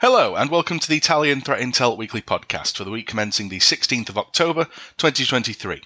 Hello and welcome to the Italian Threat Intel Weekly Podcast for the week commencing the 16th of October 2023.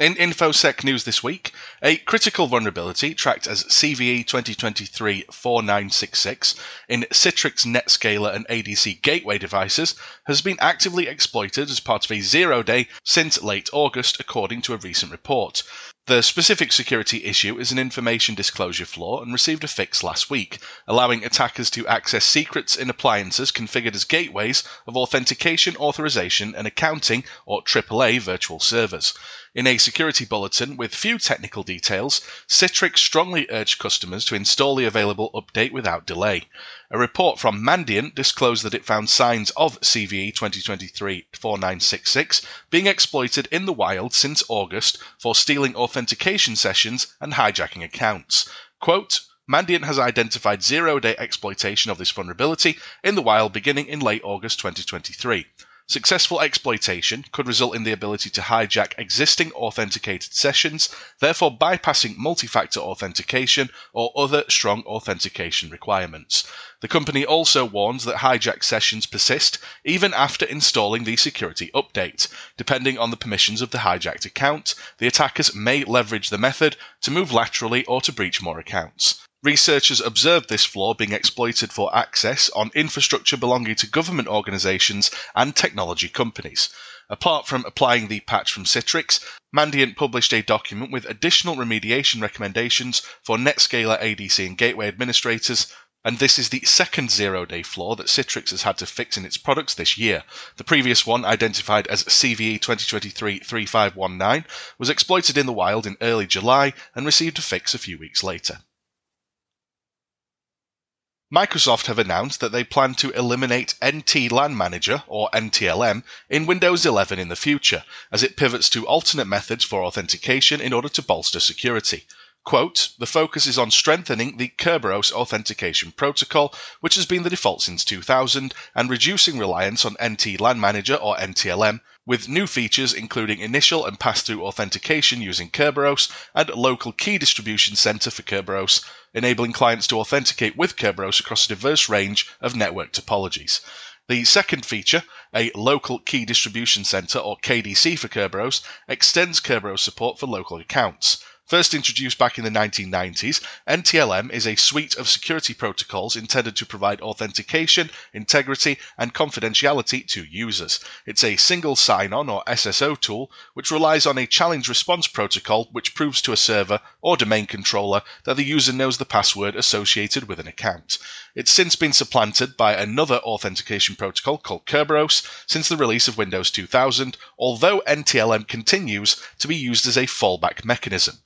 In InfoSec news this week, a critical vulnerability tracked as CVE-2023-4966 in Citrix NetScaler and ADC gateway devices has been actively exploited as part of a zero-day since late August, according to a recent report. The specific security issue is an information disclosure flaw and received a fix last week, allowing attackers to access secrets in appliances configured as gateways of authentication, authorization, and accounting or AAA virtual servers. In a security bulletin with few technical details, Citrix strongly urged customers to install the available update without delay. A report from Mandiant disclosed that it found signs of CVE-2023-4966 being exploited in the wild since August for stealing authentication sessions and hijacking accounts. Quote, Mandiant has identified zero-day exploitation of this vulnerability in the wild beginning in late August 2023. Successful exploitation could result in the ability to hijack existing authenticated sessions, therefore bypassing multi-factor authentication or other strong authentication requirements. The company also warns that hijacked sessions persist even after installing the security update. Depending on the permissions of the hijacked account, the attackers may leverage the method to move laterally or to breach more accounts. Researchers observed this flaw being exploited for access on infrastructure belonging to government organizations and technology companies. Apart from applying the patch from Citrix, Mandiant published a document with additional remediation recommendations for NetScaler, ADC, and gateway administrators, and this is the second zero-day flaw that Citrix has had to fix in its products this year. The previous one, identified as CVE-2023-3519, was exploited in the wild in early July and received a fix a few weeks later. Microsoft have announced that they plan to eliminate NTLAN Manager, or NTLM, in Windows 11 in the future, as it pivots to alternate methods for authentication in order to bolster security. Quote, the focus is on strengthening the Kerberos authentication protocol, which has been the default since 2000, and reducing reliance on NTLAN Manager, or NTLM, with new features including initial and pass-through authentication using Kerberos and local key distribution center for Kerberos, enabling clients to authenticate with Kerberos across a diverse range of network topologies. The second feature, a local key distribution center, or KDC for Kerberos, extends Kerberos support for local accounts. First introduced back in the 1990s, NTLM is a suite of security protocols intended to provide authentication, integrity, and confidentiality to users. It's a single sign-on or SSO tool which relies on a challenge response protocol which proves to a server or domain controller that the user knows the password associated with an account. It's since been supplanted by another authentication protocol called Kerberos since the release of Windows 2000, although NTLM continues to be used as a fallback mechanism.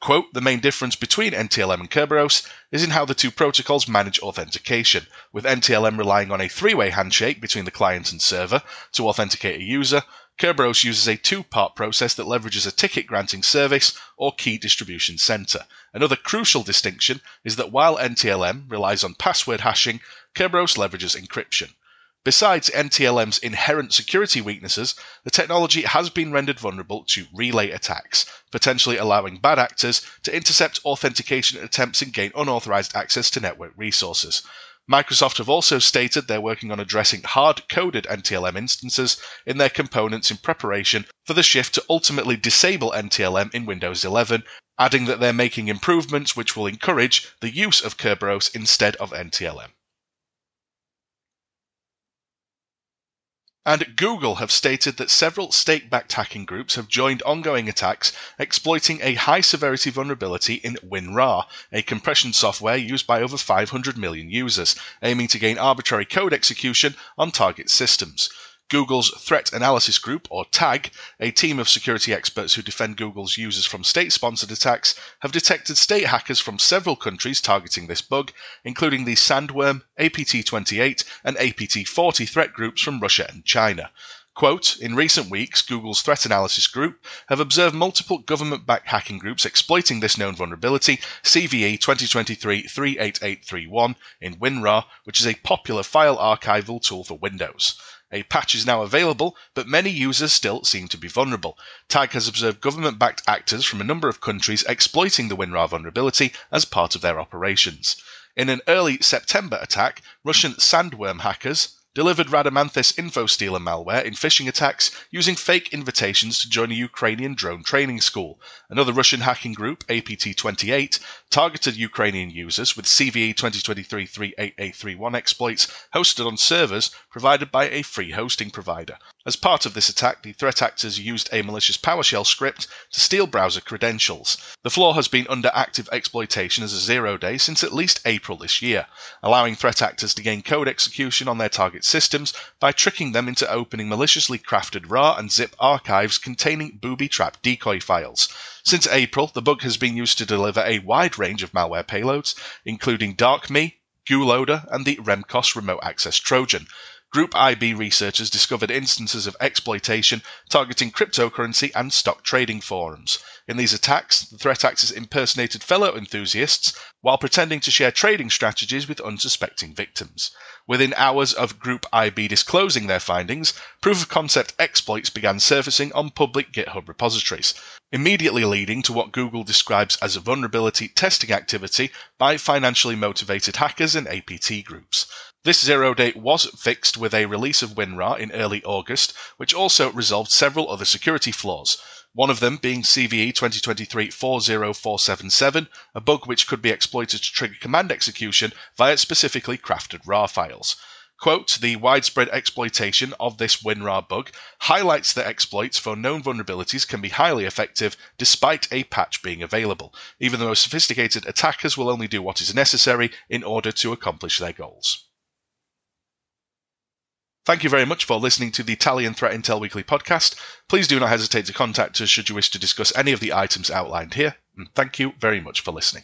Quote, the main difference between NTLM and Kerberos is in how the two protocols manage authentication, with NTLM relying on a three-way handshake between the client and server to authenticate a user. Kerberos uses a two-part process that leverages a ticket-granting service or key distribution center. Another crucial distinction is that while NTLM relies on password hashing, Kerberos leverages encryption. Besides NTLM's inherent security weaknesses, the technology has been rendered vulnerable to relay attacks, potentially allowing bad actors to intercept authentication attempts and gain unauthorized access to network resources. Microsoft have also stated they're working on addressing hard-coded NTLM instances in their components in preparation for the shift to ultimately disable NTLM in Windows 11, adding that they're making improvements which will encourage the use of Kerberos instead of NTLM. And Google have stated that several state-backed hacking groups have joined ongoing attacks exploiting a high-severity vulnerability in WinRAR, a compression software used by over 500 million users, aiming to gain arbitrary code execution on target systems. Google's Threat Analysis Group, or TAG, a team of security experts who defend Google's users from state-sponsored attacks, have detected state hackers from several countries targeting this bug, including the Sandworm, APT28, and APT40 threat groups from Russia and China. Quote, in recent weeks, Google's Threat Analysis Group have observed multiple government-backed hacking groups exploiting this known vulnerability, CVE-2023-38831, in WinRAR, which is a popular file archival tool for Windows. A patch is now available, but many users still seem to be vulnerable. TAG has observed government-backed actors from a number of countries exploiting the WinRAR vulnerability as part of their operations. In an early September attack, Russian Sandworm hackers delivered Radamanthus info-stealer malware in phishing attacks using fake invitations to join a Ukrainian drone training school. Another Russian hacking group, APT28, targeted Ukrainian users with CVE-2023-38831 exploits hosted on servers provided by a free hosting provider. As part of this attack, the threat actors used a malicious PowerShell script to steal browser credentials. The flaw has been under active exploitation as a zero-day since at least April this year, allowing threat actors to gain code execution on their target systems by tricking them into opening maliciously crafted RAR and zip archives containing booby-trap decoy files. Since April, the bug has been used to deliver a wide range of malware payloads, including DarkMe, GooLoader, and the Remcos remote access Trojan. Group IB researchers discovered instances of exploitation targeting cryptocurrency and stock trading forums. In these attacks, the threat actors impersonated fellow enthusiasts while pretending to share trading strategies with unsuspecting victims. Within hours of Group IB disclosing their findings, proof-of-concept exploits began surfacing on public GitHub repositories, immediately leading to what Google describes as a vulnerability testing activity by financially motivated hackers and APT groups. This zero-day was fixed with a release of WinRAR in early August, which also resolved several other security flaws, one of them being CVE-2023-40477, a bug which could be exploited to trigger command execution via specifically crafted RAR files. Quote, "The widespread exploitation of this WinRAR bug highlights that exploits for known vulnerabilities can be highly effective despite a patch being available. Even the most sophisticated attackers will only do what is necessary in order to accomplish their goals." Thank you very much for listening to the Talion Threat Intel Weekly Podcast. Please do not hesitate to contact us should you wish to discuss any of the items outlined here. And thank you very much for listening.